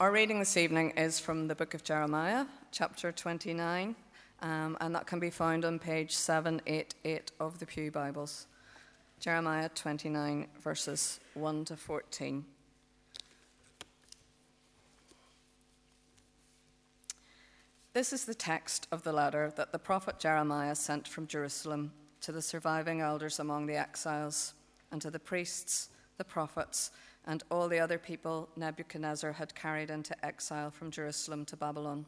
Our reading this evening is from the book of Jeremiah, chapter 29, and that can be found on page 788 of the Pew Bibles. Jeremiah 29, verses 1 to 14. This is the text of the letter that the prophet Jeremiah sent from Jerusalem to the surviving elders among the exiles, and to the priests, the prophets, and all the other people Nebuchadnezzar had carried into exile from Jerusalem to Babylon.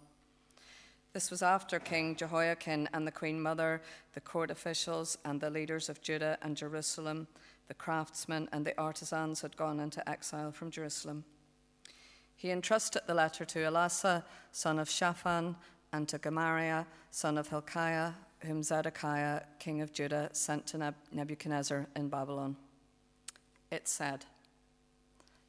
This was after King Jehoiachin and the Queen Mother, the court officials and the leaders of Judah and Jerusalem, the craftsmen and the artisans had gone into exile from Jerusalem. He entrusted the letter to Elasa, son of Shaphan, and to Gemariah, son of Hilkiah, whom Zedekiah, king of Judah, sent to Nebuchadnezzar in Babylon. It said,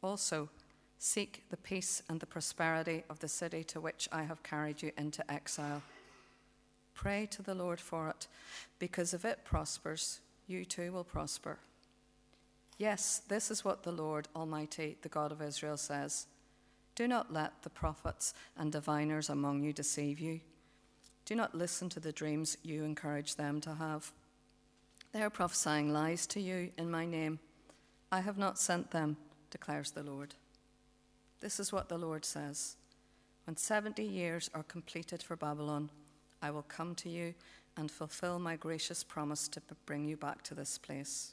Also, seek the peace and the prosperity of the city to which I have carried you into exile. Pray to the Lord for it, because if it prospers, you too will prosper. Yes, this is what the Lord Almighty, the God of Israel, says. Do not let the prophets and diviners among you deceive you. Do not listen to the dreams you encourage them to have. They are prophesying lies to you in my name. I have not sent them, declares the Lord. This is what the Lord says. When 70 years are completed for Babylon, I will come to you and fulfill my gracious promise to bring you back to this place.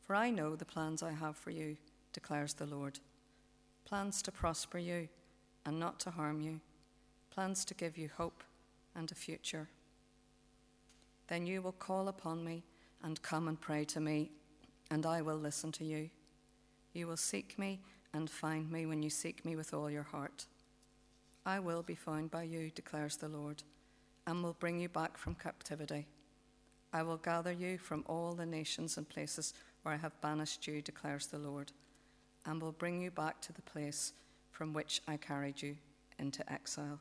For I know the plans I have for you, declares the Lord. Plans to prosper you and not to harm you. Plans to give you hope and a future. Then you will call upon me and come and pray to me, and I will listen to you. You will seek me and find me when you seek me with all your heart. I will be found by you, declares the Lord, and will bring you back from captivity. I will gather you from all the nations and places where I have banished you, declares the Lord, and will bring you back to the place from which I carried you into exile."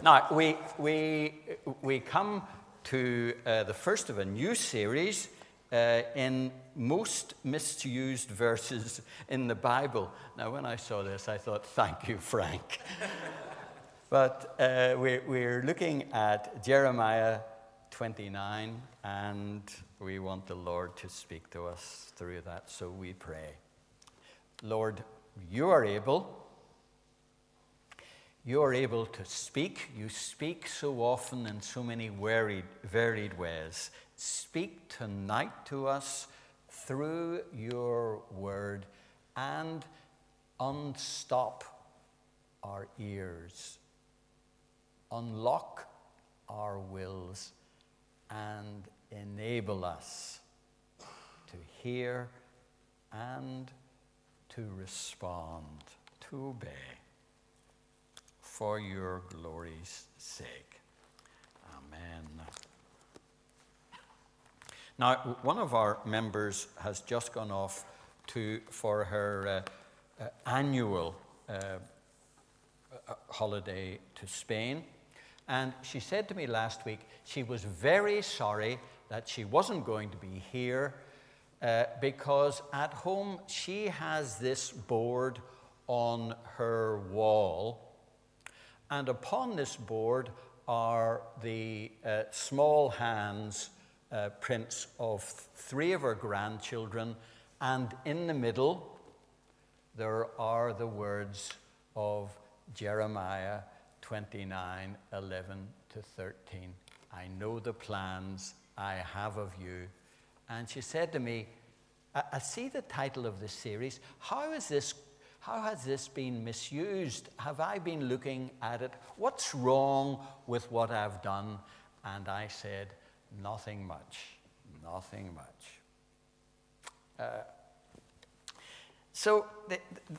Now, we come to the first of a new series in most misused verses in the Bible. Now, when I saw this, I thought, thank you, Frank. But we're looking at Jeremiah 29, and we want the Lord to speak to us through that, so we pray. Lord, you are able. You're able to speak. You speak so often in so many varied ways. Speak tonight to us through your word and unstop our ears. Unlock our wills and enable us to hear and to respond, to obey, for your glory's sake. Amen. Now, one of our members has just gone off for her annual holiday to Spain. And she said to me last week she was very sorry that she wasn't going to be here because at home she has this board on her wall. And upon this board are the small hands prints of three of her grandchildren. And in the middle, there are the words of Jeremiah 29:11-13. I know the plans I have of you. And she said to me, I see the title of this series. How has this been misused? Have I been looking at it? What's wrong with what I've done? And I said, nothing much, nothing much. So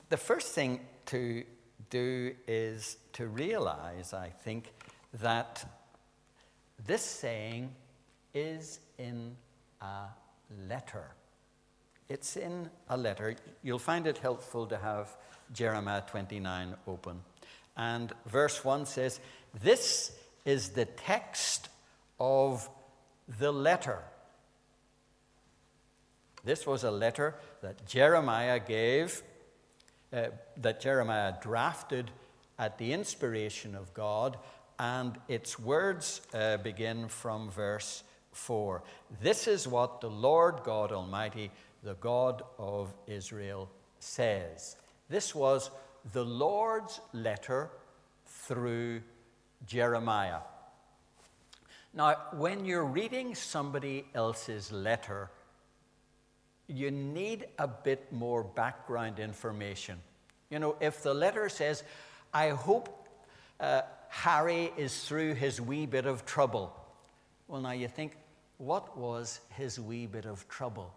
the first thing to do is to realize, I think, that this saying is in a letter. It's in a letter. You'll find it helpful to have Jeremiah 29 open. And verse 1 says, "This is the text of the letter." This was a letter that Jeremiah gave, that Jeremiah drafted at the inspiration of God, and its words begin from verse 4. "This is what the Lord God Almighty, the God of Israel, says." This was the Lord's letter through Jeremiah. Now, when you're reading somebody else's letter, you need a bit more background information. You know, if the letter says, "I hope Harry is through his wee bit of trouble," well, now you think, what was his wee bit of trouble?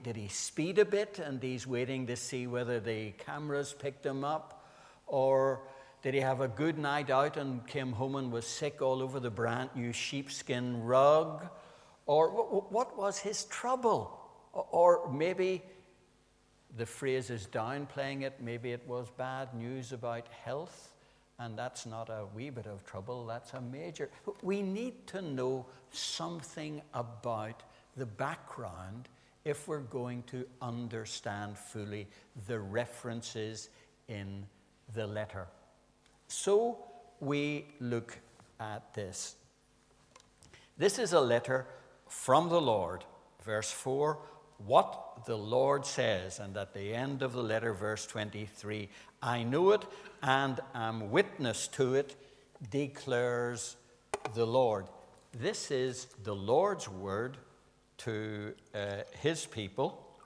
Did he speed a bit and he's waiting to see whether the cameras picked him up? Or did he have a good night out and came home and was sick all over the brand new sheepskin rug? Or what was his trouble? Or maybe the phrase is downplaying it. Maybe it was bad news about health, and that's not a wee bit of trouble, that's a major. We need to know something about the background if we're going to understand fully the references in the letter. So we look at this. This is a letter from the Lord, verse 4, what the Lord says. And at the end of the letter, verse 23, "I know it and am witness to it, declares the Lord." This is the Lord's word to his people.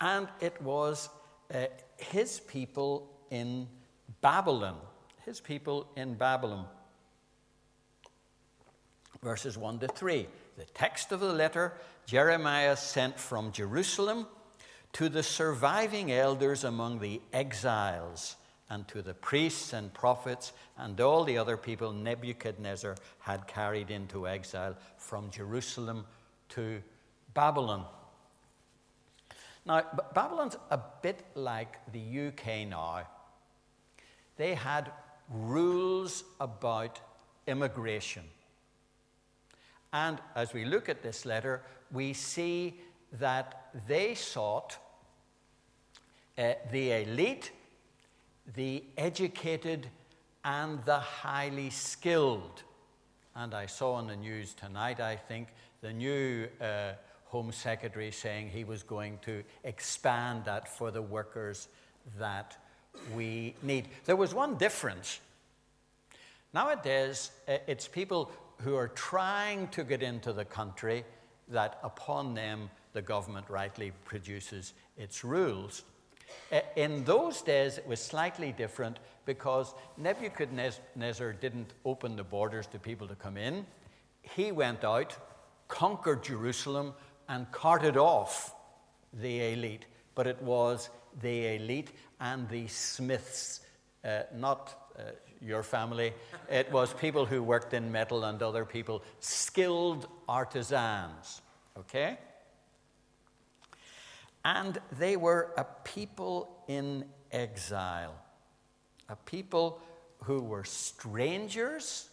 And it was his people in Babylon. His people in Babylon. Verses 1 to 3. The text of the letter Jeremiah sent from Jerusalem to the surviving elders among the exiles and to the priests and prophets and all the other people Nebuchadnezzar had carried into exile from Jerusalem to Babylon. Now, Babylon's a bit like the UK now. They had rules about immigration. And as we look at this letter, we see that they sought the elite, the educated, and the highly skilled. And I saw in the news tonight, I think, the new Home Secretary saying he was going to expand that for the workers that we need. There was one difference. Nowadays, it's people who are trying to get into the country that upon them the government rightly produces its rules. In those days, it was slightly different because Nebuchadnezzar didn't open the borders to people to come in. He went out, conquered Jerusalem, and carted off the elite. But it was the elite and the Smiths, not your family. It was people who worked in metal and other people, skilled artisans, okay? And they were a people in exile, a people who were strangers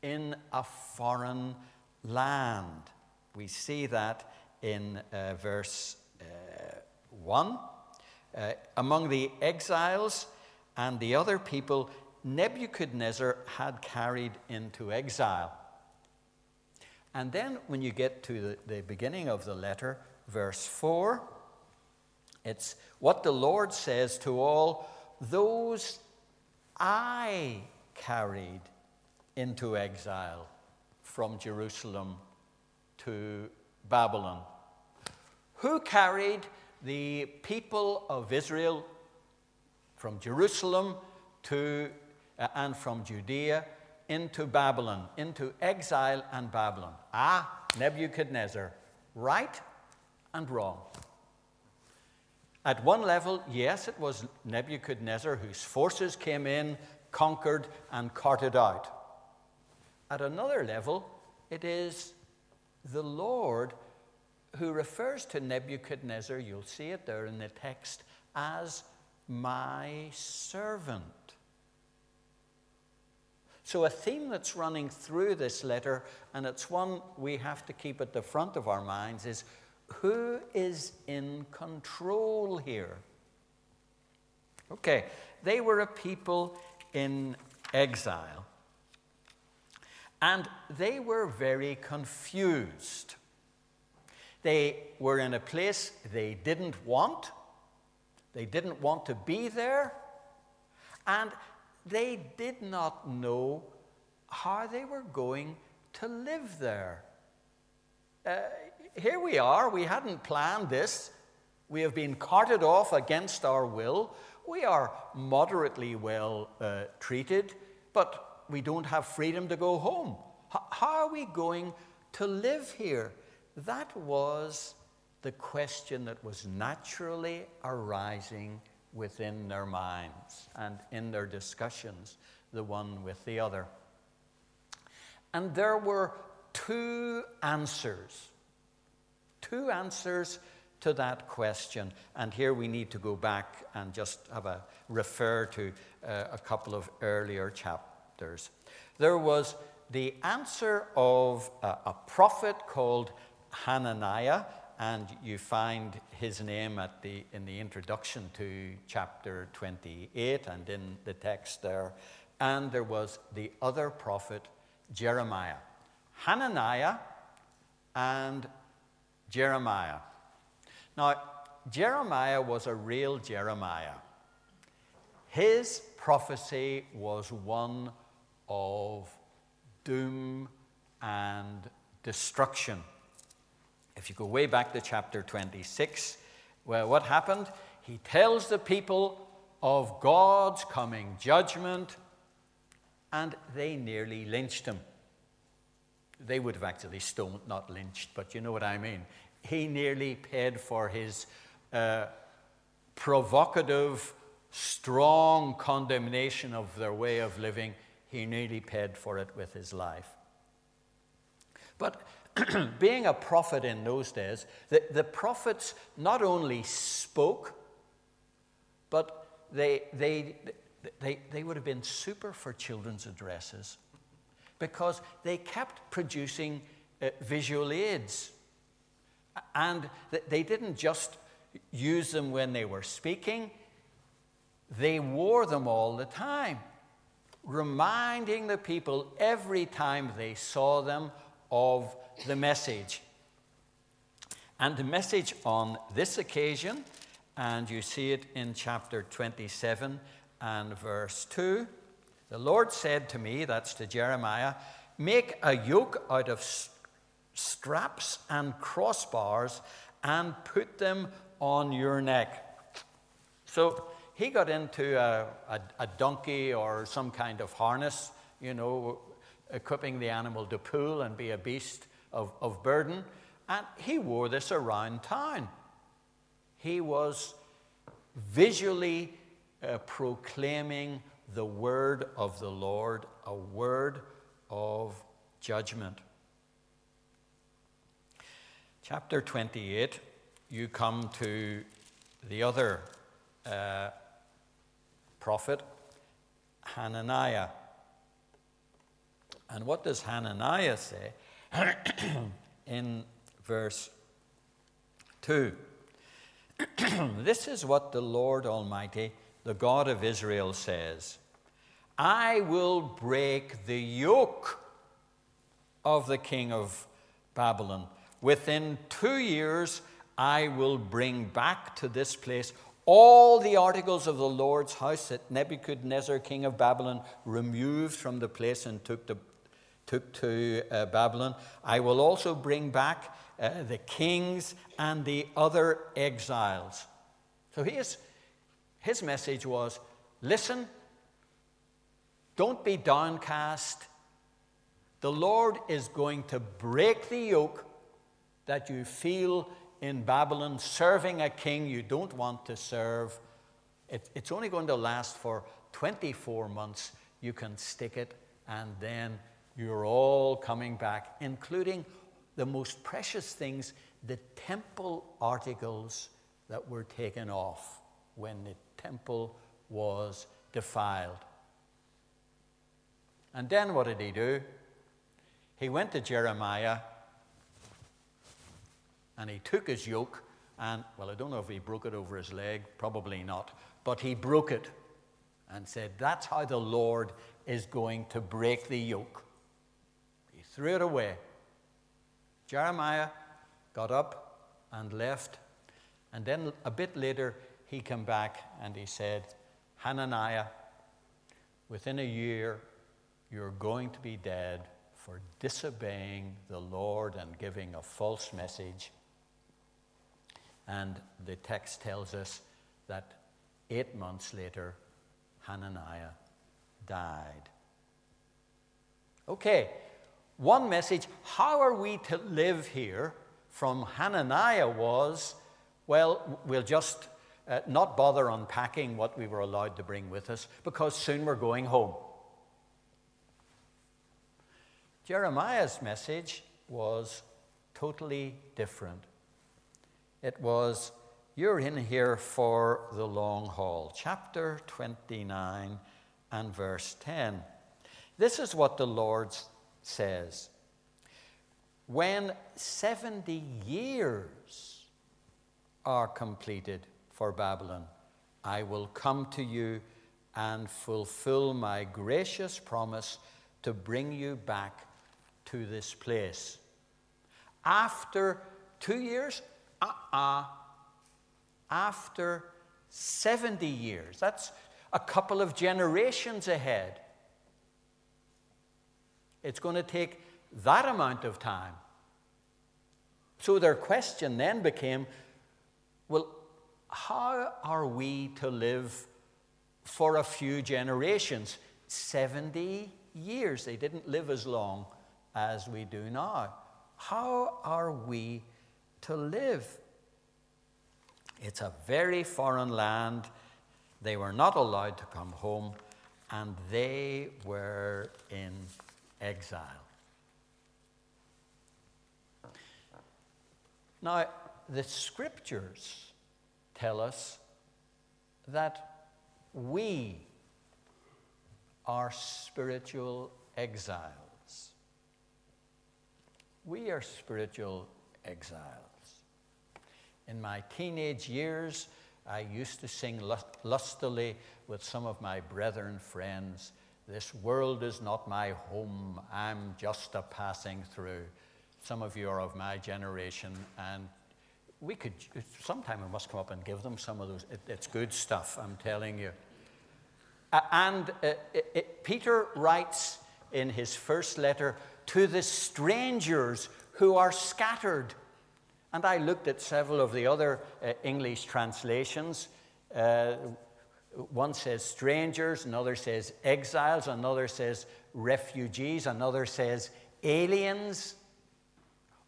in a foreign land. We see that in verse 1. Among the exiles and the other people Nebuchadnezzar had carried into exile. And then when you get to the beginning of the letter, verse 4, it's what the Lord says to all those I carried into exile from Jerusalem to Babylon. Who carried the people of Israel from Jerusalem to and from Judea into Babylon, into exile and Babylon. Ah, Nebuchadnezzar, right and wrong. At one level, yes, it was Nebuchadnezzar whose forces came in, conquered, and carted out. At another level, it is the Lord who refers to Nebuchadnezzar, you'll see it there in the text, as my servant. So a theme that's running through this letter, and it's one we have to keep at the front of our minds, is who is in control here? Okay, they were a people in exile, and they were very confused. They were in a place they didn't want. They didn't want to be there, and they did not know how they were going to live there. Here we are. We hadn't planned this. We have been carted off against our will. We are moderately well treated, but we don't have freedom to go home. How are we going to live here? That was the question that was naturally arising within their minds and in their discussions, the one with the other. And there were two answers to that question. And here we need to go back and just have a refer to a couple of earlier chapters. There was the answer of a prophet called Hananiah, and you find his name in the introduction to chapter 28 and in the text there. And there was the other prophet, Jeremiah. Hananiah and Jeremiah. Now, Jeremiah was a real Jeremiah. His prophecy was one of doom and destruction. If you go way back to chapter 26, well, what happened? He tells the people of God's coming judgment, and they nearly lynched him. They would have actually stoned, not lynched, but you know what I mean. He nearly paid for his provocative, strong condemnation of their way of living. He nearly paid for it with his life. But being a prophet in those days, the prophets not only spoke, but they would have been super for children's addresses because they kept producing visual aids. And they didn't just use them when they were speaking. They wore them all the time, reminding the people every time they saw them of the message. And the message on this occasion, and you see it in chapter 27 and verse 2, the Lord said to me, that's to Jeremiah, make a yoke out of straps and crossbars and put them on your neck. So he got into a donkey or some kind of harness, you know, equipping the animal to pull and be a beast of burden. And he wore this around town. He was visually proclaiming the word of the Lord, a word of judgment. Chapter 28, you come to the other prophet, Hananiah. And what does Hananiah say in verse 2? This is what the Lord Almighty, the God of Israel, says. I will break the yoke of the king of Babylon. Within 2 years, I will bring back to this place all the articles of the Lord's house that Nebuchadnezzar, king of Babylon, removed from the place and took to Babylon. I will also bring back the kings and the other exiles. So his message was, listen, don't be downcast, The Lord is going to break the yoke that you feel in Babylon, serving a king you don't want to serve. It's only going to last for 24 months. You can stick it, and then you're all coming back, including the most precious things, the temple articles that were taken off when the temple was defiled. And then what did he do? He went to Jeremiah, and he took his yoke, and, well, I don't know if he broke it over his leg, probably not, but he broke it and said, that's how the Lord is going to break the yoke. He threw it away. Jeremiah got up and left, and then a bit later he came back and he said, Hananiah, within a year you're going to be dead for disobeying the Lord and giving a false message. And the text tells us that 8 months later, Hananiah died. Okay, one message. How are we to live here from Hananiah was, well, we'll just not bother unpacking what we were allowed to bring with us, because soon we're going home. Jeremiah's message was totally different. It was, you're in here for the long haul. Chapter 29 and verse 10. This is what the Lord says. When 70 years are completed for Babylon, I will come to you and fulfill my gracious promise to bring you back to this place. After 2 years? After 70 years. That's a couple of generations ahead. It's going to take that amount of time. So their question then became, well, how are we to live for a few generations? 70 years. They didn't live as long as we do now. How are we to live? It's a very foreign land. They were not allowed to come home, and they were in exile. Now, the scriptures tell us that we are spiritual exiles. We are spiritual exiles. In my teenage years, I used to sing lustily with some of my brethren friends, this world is not my home, I'm just a passing through. Some of you are of my generation, and we could, sometime we must come up and give them some of those. It's good stuff, I'm telling you. Peter writes in his first letter, to the strangers who are scattered. And I looked at several of the other English translations. One says strangers, another says exiles, another says refugees, another says aliens.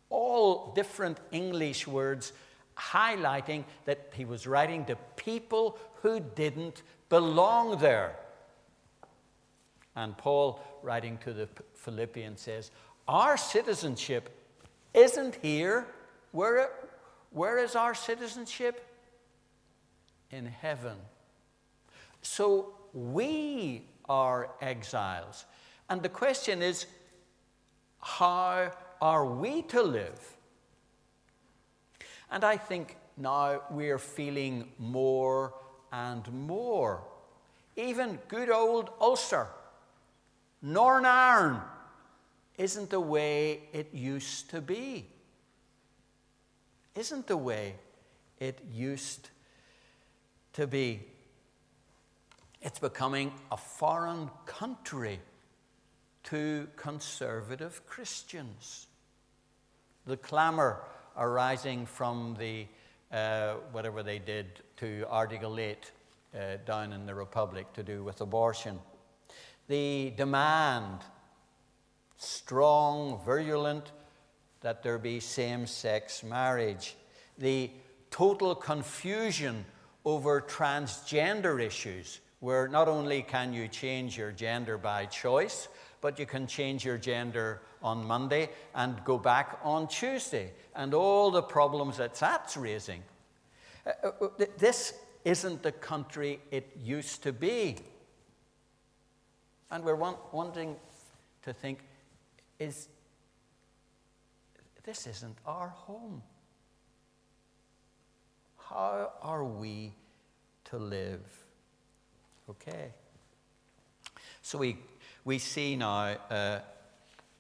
All different English words highlighting that he was writing to people who didn't belong there. And Paul, writing to the Philippians, says, our citizenship isn't here. Where is our citizenship? In heaven. So we are exiles. And the question is, how are we to live? And I think now we're feeling more and more. Even good old Ulster, Northern Ireland, isn't the way it used to be. Isn't the way it used to be. It's becoming a foreign country to conservative Christians. The clamor arising from the, whatever they did to Article 8 down in the Republic to do with abortion. The demand, strong, virulent, that there be same-sex marriage. The total confusion over transgender issues, where not only can you change your gender by choice, but you can change your gender on Monday and go back on Tuesday, and all the problems that that's raising. This isn't the country it used to be. And we're wanting to think, this isn't our home. How are we to live? Okay. So we see now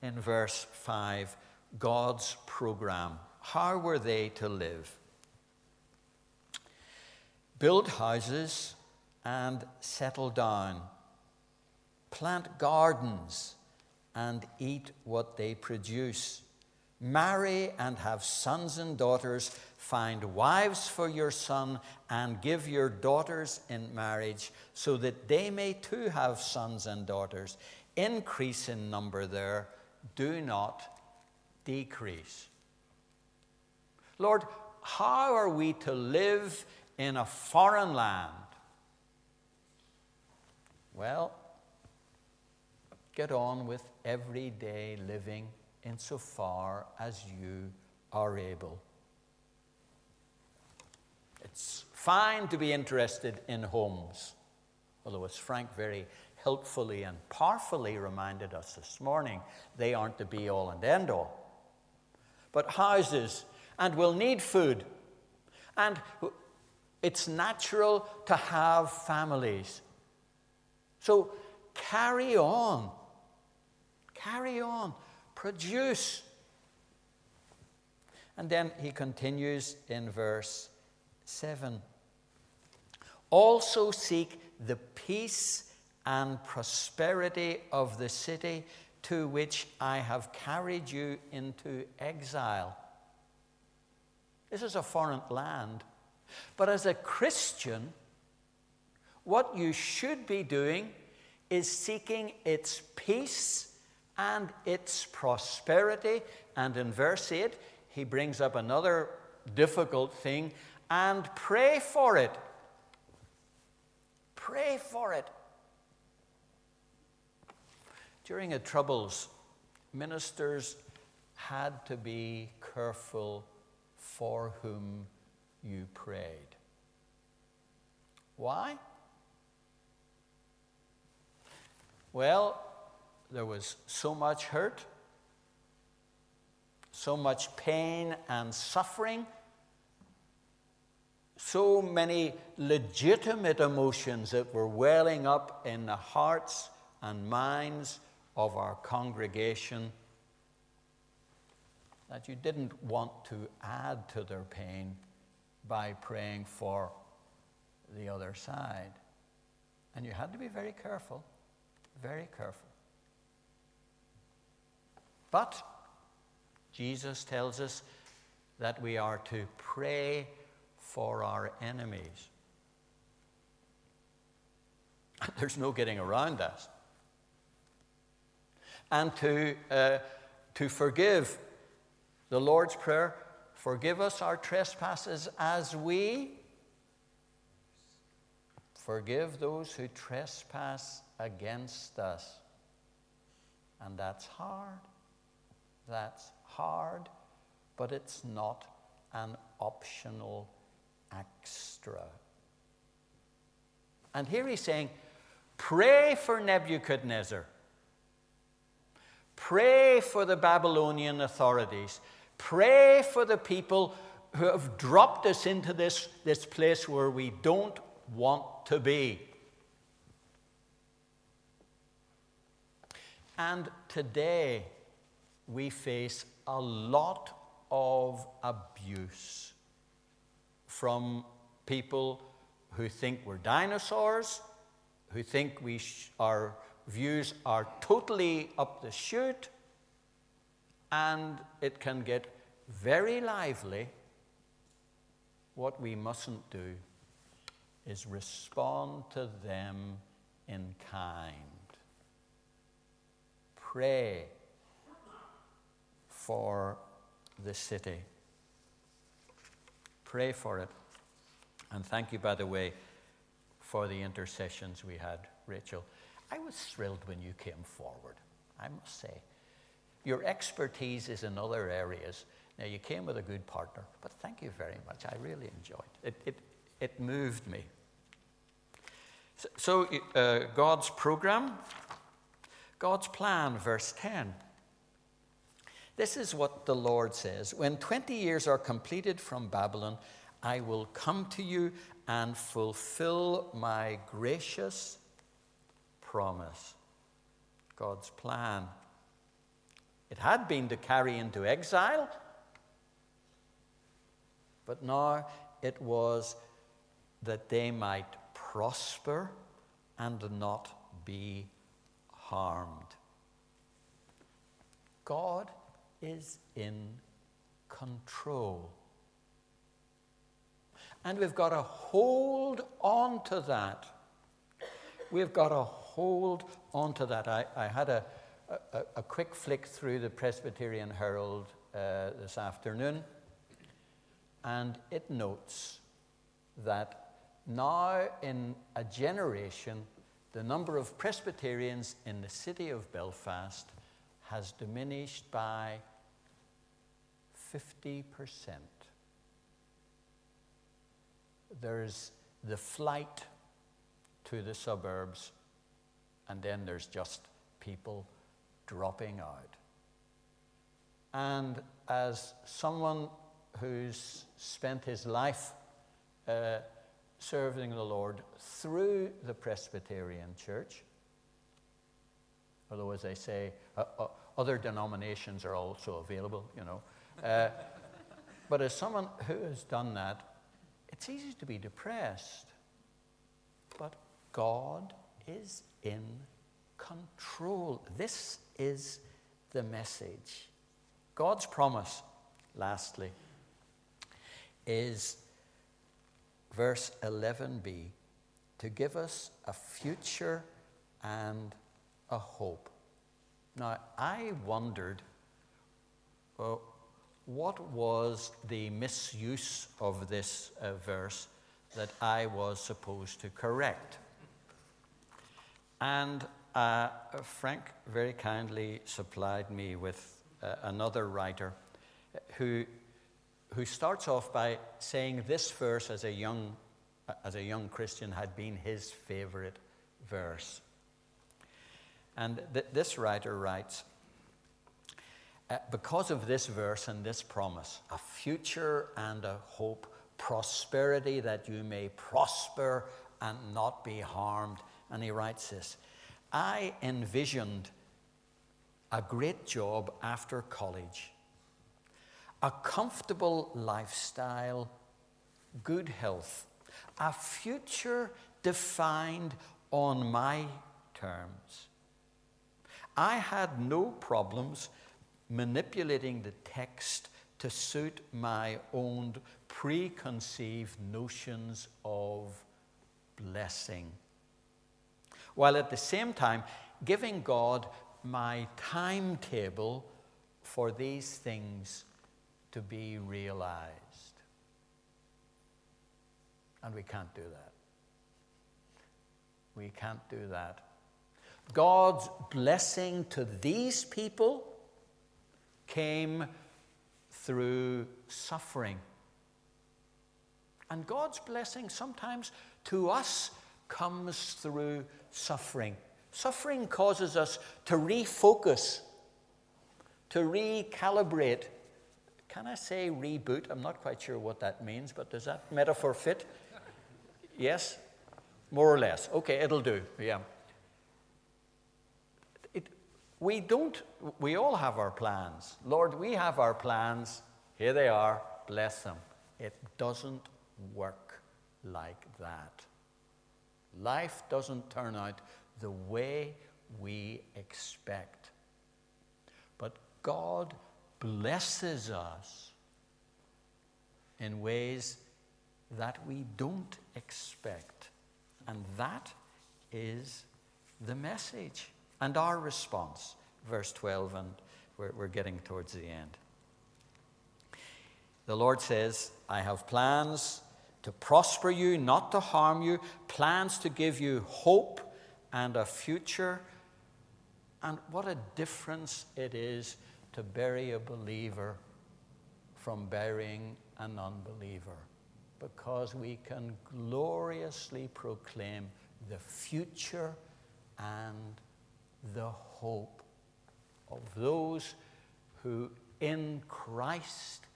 in verse 5, God's program. How were they to live? Build houses and settle down. Plant gardens and eat what they produce. Marry and have sons and daughters. Find wives for your son and give your daughters in marriage, so that they may too have sons and daughters. Increase in number there. Do not decrease. Lord, how are we to live in a foreign land? Well, get on with everyday living insofar as you are able. It's fine to be interested in homes, although, as Frank very helpfully and powerfully reminded us this morning, they aren't the be-all and end-all. But houses, and we'll need food, and it's natural to have families. So carry on. Carry on. Produce. And then he continues in verse 7. Also seek the peace and prosperity of the city to which I have carried you into exile. This is a foreign land. But as a Christian, what you should be doing is seeking its peace and its prosperity. And in verse 8, he brings up another difficult thing, and pray for it. Pray for it. During the Troubles, ministers had to be careful for whom you prayed. Why? Well, there was so much hurt, so much pain and suffering, so many legitimate emotions that were welling up in the hearts and minds of our congregation, that you didn't want to add to their pain by praying for the other side. And you had to be very careful, very careful. But Jesus tells us that we are to pray for our enemies. There's no getting around that. And to forgive. The Lord's Prayer, forgive us our trespasses as we forgive those who trespass against us. And that's hard. That's hard, but it's not an optional extra. And here he's saying, pray for Nebuchadnezzar. Pray for the Babylonian authorities. Pray for the people who have dropped us into this place where we don't want to be. And today, we face a lot of abuse from people who think we're dinosaurs, who think our views are totally up the chute, and it can get very lively. What we mustn't do is respond to them in kind. Pray for the city. Pray for it. And thank you, by the way, for the intercessions we had, Rachel. I was thrilled when you came forward, I must say. Your expertise is in other areas. Now, you came with a good partner, but thank you very much. I really enjoyed it. It moved me. So God's program, God's plan, verse 10. This is what the Lord says. When 20 years are completed from Babylon, I will come to you and fulfill my gracious promise. God's plan. It had been to carry into exile, but now it was that they might prosper and not be harmed. God is in control. And we've got to hold on to that. We've got to hold on to that. I had a quick flick through the Presbyterian Herald this afternoon, and it notes that now in a generation, the number of Presbyterians in the city of Belfast has diminished by 50%. There's the flight to the suburbs, and then there's just people dropping out. And as someone who's spent his life serving the Lord through the Presbyterian Church, although, as I say, other denominations are also available, you know. But as someone who has done that, it's easy to be depressed. But God is in control. This is the message. God's promise, lastly, is verse 11b, to give us a future and a hope. Now, I wondered, what was the misuse of this verse that I was supposed to correct? And Frank very kindly supplied me with another writer who starts off by saying this verse as a young Christian had been his favorite verse. And this writer writes, because of this verse and this promise, a future and a hope, prosperity that you may prosper and not be harmed. And he writes this, I envisioned a great job after college, a comfortable lifestyle, good health, a future defined on my terms. I had no problems manipulating the text to suit my own preconceived notions of blessing, while at the same time giving God my timetable for these things to be realized. And we can't do that. We can't do that. God's blessing to these people came through suffering. And God's blessing sometimes to us comes through suffering. Suffering causes us to refocus, to recalibrate. Can I say reboot? I'm not quite sure what that means, but does that metaphor fit? Yes? More or less. Okay, it'll do. Yeah. We all have our plans. Lord, we have our plans. Here they are. Bless them. It doesn't work like that. Life doesn't turn out the way we expect. But God blesses us in ways that we don't expect. And that is the message. And our response, verse 12 and We're getting towards the end. The Lord says, I have plans to prosper you, not to harm you, plans to give you hope and a future. And what a difference it is to bury a believer from burying a non-believer, because we can gloriously proclaim the future and the hope of those who in Christ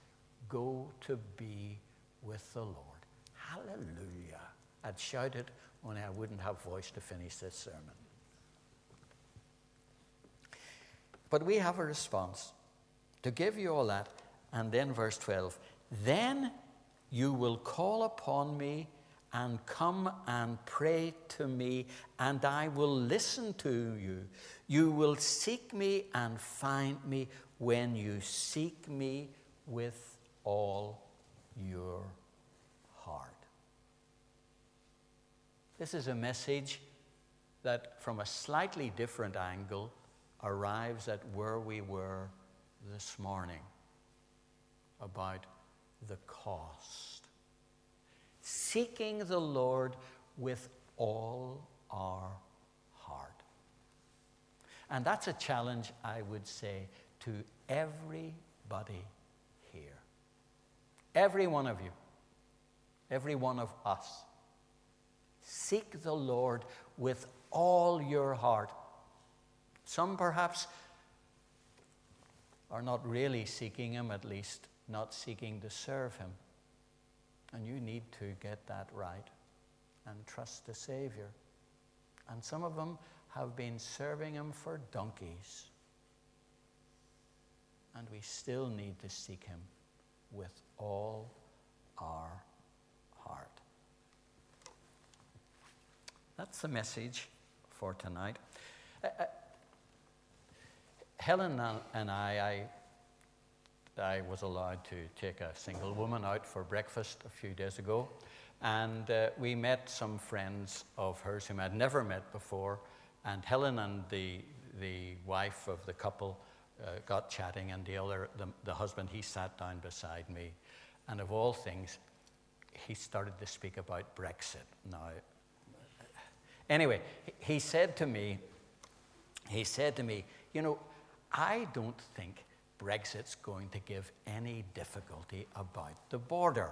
go to be with the Lord. Hallelujah. I'd shout it, only I wouldn't have voice to finish this sermon. But we have a response to give you all that. And then verse 12, then you will call upon me and come and pray to me, and I will listen to you. You will seek me and find me when you seek me with all your heart. This is a message that from a slightly different angle arrives at where we were this morning about the cost. Seeking the Lord with all our heart. And that's a challenge, I would say, to everybody here. Every one of you. Every one of us. Seek the Lord with all your heart. Some perhaps are not really seeking him, at least not seeking to serve him. And you need to get that right and trust the Savior. And some of them have been serving him for donkeys. And we still need to seek him with all our heart. That's the message for tonight. Helen and I was allowed to take a single woman out for breakfast a few days ago, and we met some friends of hers whom I'd never met before, and Helen and the wife of the couple got chatting, and the husband, he sat down beside me, and of all things, he started to speak about Brexit. Now, anyway, he said to me, you know, I don't think Brexit's going to give any difficulty about the border,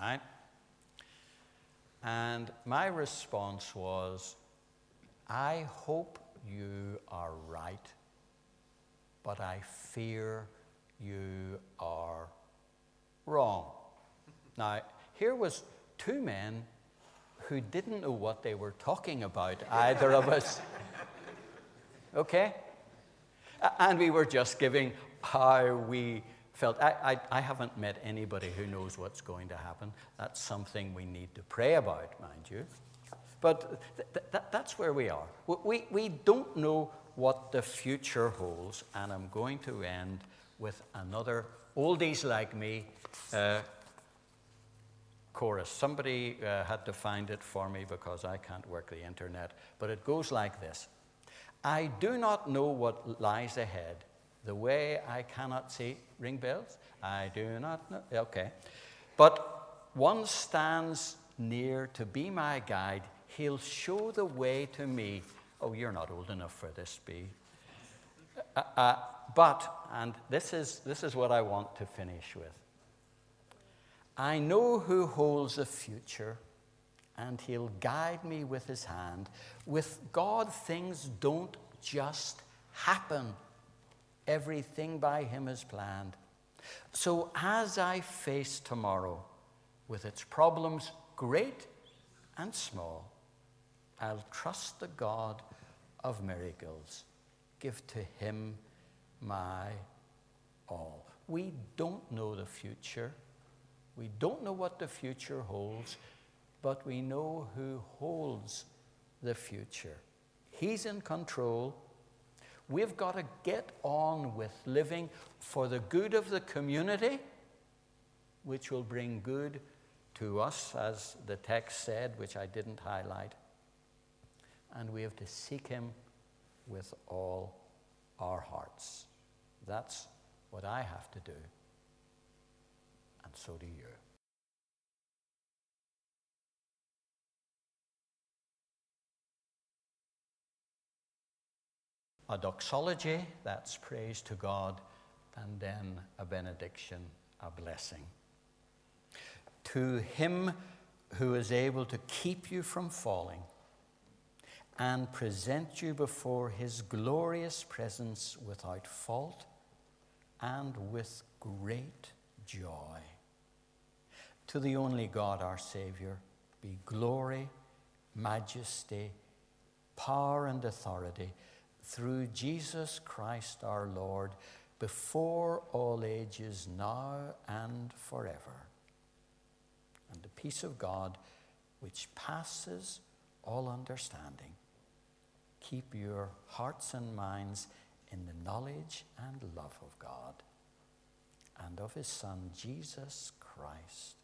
right? And my response was, I hope you are right, but I fear you are wrong. Now, here was two men who didn't know what they were talking about, either of us. Okay? And we were just giving how we felt. I haven't met anybody who knows what's going to happen. That's something we need to pray about, mind you. But that's where we are. We don't know what the future holds, and I'm going to end with another oldies like me chorus. Somebody had to find it for me because I can't work the internet. But it goes like this. I do not know what lies ahead. The way I cannot see. Ring bells? I do not know. Okay. But one stands near to be my guide. He'll show the way to me. Oh, you're not old enough for this, B. But, and this is what I want to finish with. I know who holds the future, and he'll guide me with his hand. With God, things don't just happen. Everything by him is planned. So as I face tomorrow, with its problems great and small, I'll trust the God of miracles. Give to him my all. We don't know the future. We don't know what the future holds. But we know who holds the future. He's in control. We've got to get on with living for the good of the community, which will bring good to us, as the text said, which I didn't highlight. And we have to seek him with all our hearts. That's what I have to do, and so do you. A doxology, that's praise to God, and then a benediction, a blessing. To him who is able to keep you from falling and present you before his glorious presence without fault and with great joy. To the only God, our Savior, be glory, majesty, power, and authority through Jesus Christ our Lord, before all ages, now and forever. And the peace of God, which passes all understanding, keep your hearts and minds in the knowledge and love of God and of his Son, Jesus Christ